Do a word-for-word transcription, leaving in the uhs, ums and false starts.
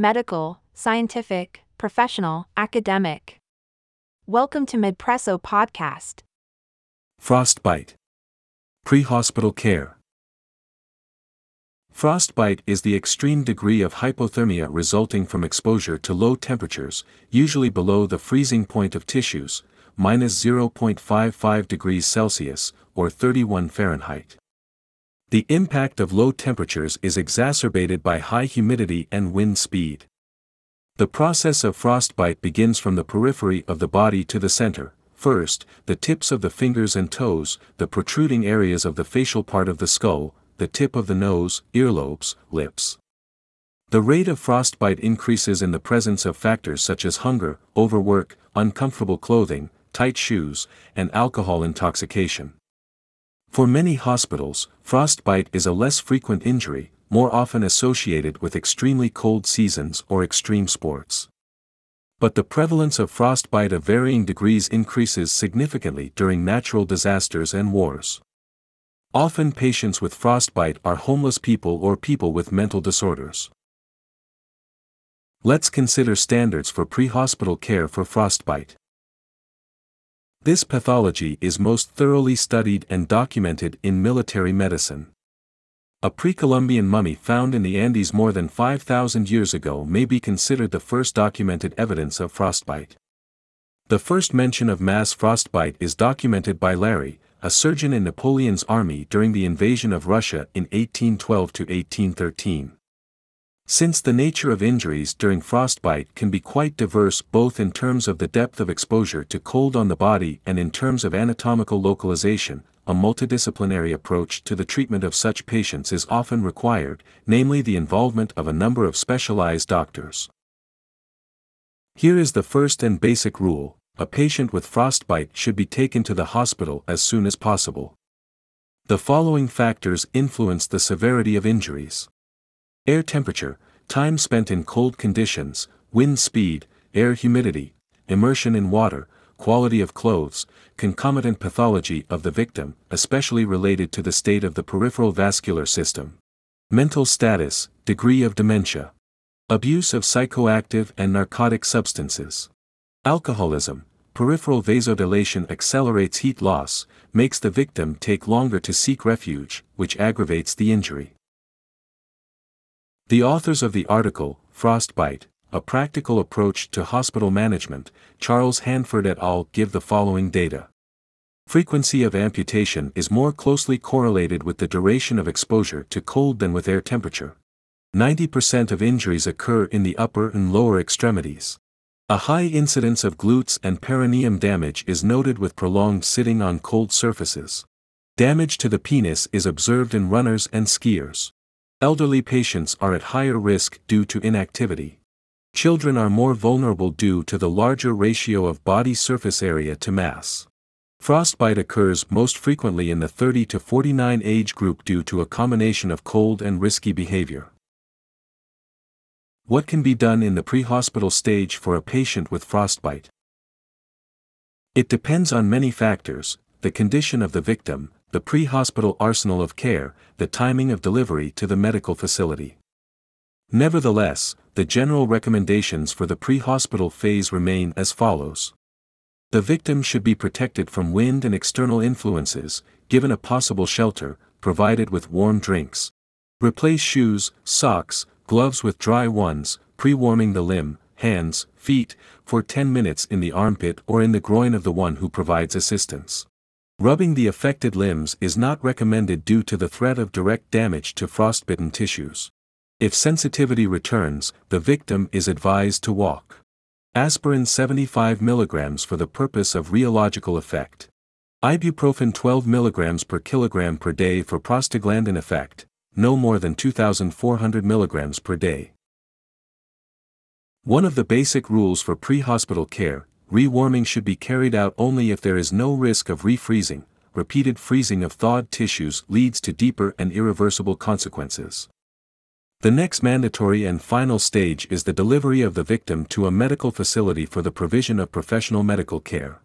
medical, scientific, professional, academic. Welcome to Medpresso Podcast. Frostbite. Pre-hospital care. Frostbite is the extreme degree of hypothermia resulting from exposure to low temperatures, usually below the freezing point of tissues, minus zero point five five degrees Celsius, or thirty-one Fahrenheit. The impact of low temperatures is exacerbated by high humidity and wind speed. The process of frostbite begins from the periphery of the body to the center. First, the tips of the fingers and toes, the protruding areas of the facial part of the skull, the tip of the nose, earlobes, lips. The rate of frostbite increases in the presence of factors such as hunger, overwork, uncomfortable clothing, tight shoes, and alcohol intoxication. For many hospitals, frostbite is a less frequent injury, more often associated with extremely cold seasons or extreme sports. But the prevalence of frostbite of varying degrees increases significantly during natural disasters and wars. Often patients with frostbite are homeless people or people with mental disorders. Let's consider standards for pre-hospital care for frostbite. This pathology is most thoroughly studied and documented in military medicine. A pre-Columbian mummy found in the Andes more than five thousand years ago may be considered the first documented evidence of frostbite. The first mention of mass frostbite is documented by Larry, a surgeon in Napoleon's army during the invasion of Russia in eighteen twelve to eighteen thirteen. Since the nature of injuries during frostbite can be quite diverse both in terms of the depth of exposure to cold on the body and in terms of anatomical localization, a multidisciplinary approach to the treatment of such patients is often required, namely the involvement of a number of specialized doctors. Here is the first and basic rule. A patient with frostbite should be taken to the hospital as soon as possible. The following factors influence the severity of injuries: air temperature, time spent in cold conditions, wind speed, air humidity, immersion in water, quality of clothes, concomitant pathology of the victim, especially related to the state of the peripheral vascular system, mental status, degree of dementia, abuse of psychoactive and narcotic substances, alcoholism. Peripheral vasodilation accelerates heat loss, makes the victim take longer to seek refuge, which aggravates the injury. The authors of the article, Frostbite, A Practical Approach to Hospital Management, Charles Hanford et al. Give the following data. Frequency of amputation is more closely correlated with the duration of exposure to cold than with air temperature. ninety percent of injuries occur in the upper and lower extremities. A high incidence of glutes and perineum damage is noted with prolonged sitting on cold surfaces. Damage to the penis is observed in runners and skiers. Elderly patients are at higher risk due to inactivity. Children are more vulnerable due to the larger ratio of body surface area to mass. Frostbite occurs most frequently in the thirty to forty-nine age group due to a combination of cold and risky behavior. What can be done in the pre-hospital stage for a patient with frostbite? It depends on many factors: the condition of the victim, the pre-hospital arsenal of care, the timing of delivery to the medical facility. Nevertheless, the general recommendations for the pre-hospital phase remain as follows. The victim should be protected from wind and external influences, given a possible shelter, provided with warm drinks. Replace shoes, socks, gloves with dry ones, pre-warming the limb, hands, feet, for ten minutes in the armpit or in the groin of the one who provides assistance. Rubbing the affected limbs is not recommended due to the threat of direct damage to frostbitten tissues. If sensitivity returns, the victim is advised to walk. Aspirin seventy-five milligrams for the purpose of rheological effect. Ibuprofen twelve milligrams per kilogram per day for prostaglandin effect. No more than two thousand four hundred milligrams per day. One of the basic rules for pre-hospital care, rewarming should be carried out only if there is no risk of refreezing. Repeated freezing of thawed tissues leads to deeper and irreversible consequences. The next mandatory and final stage is the delivery of the victim to a medical facility for the provision of professional medical care.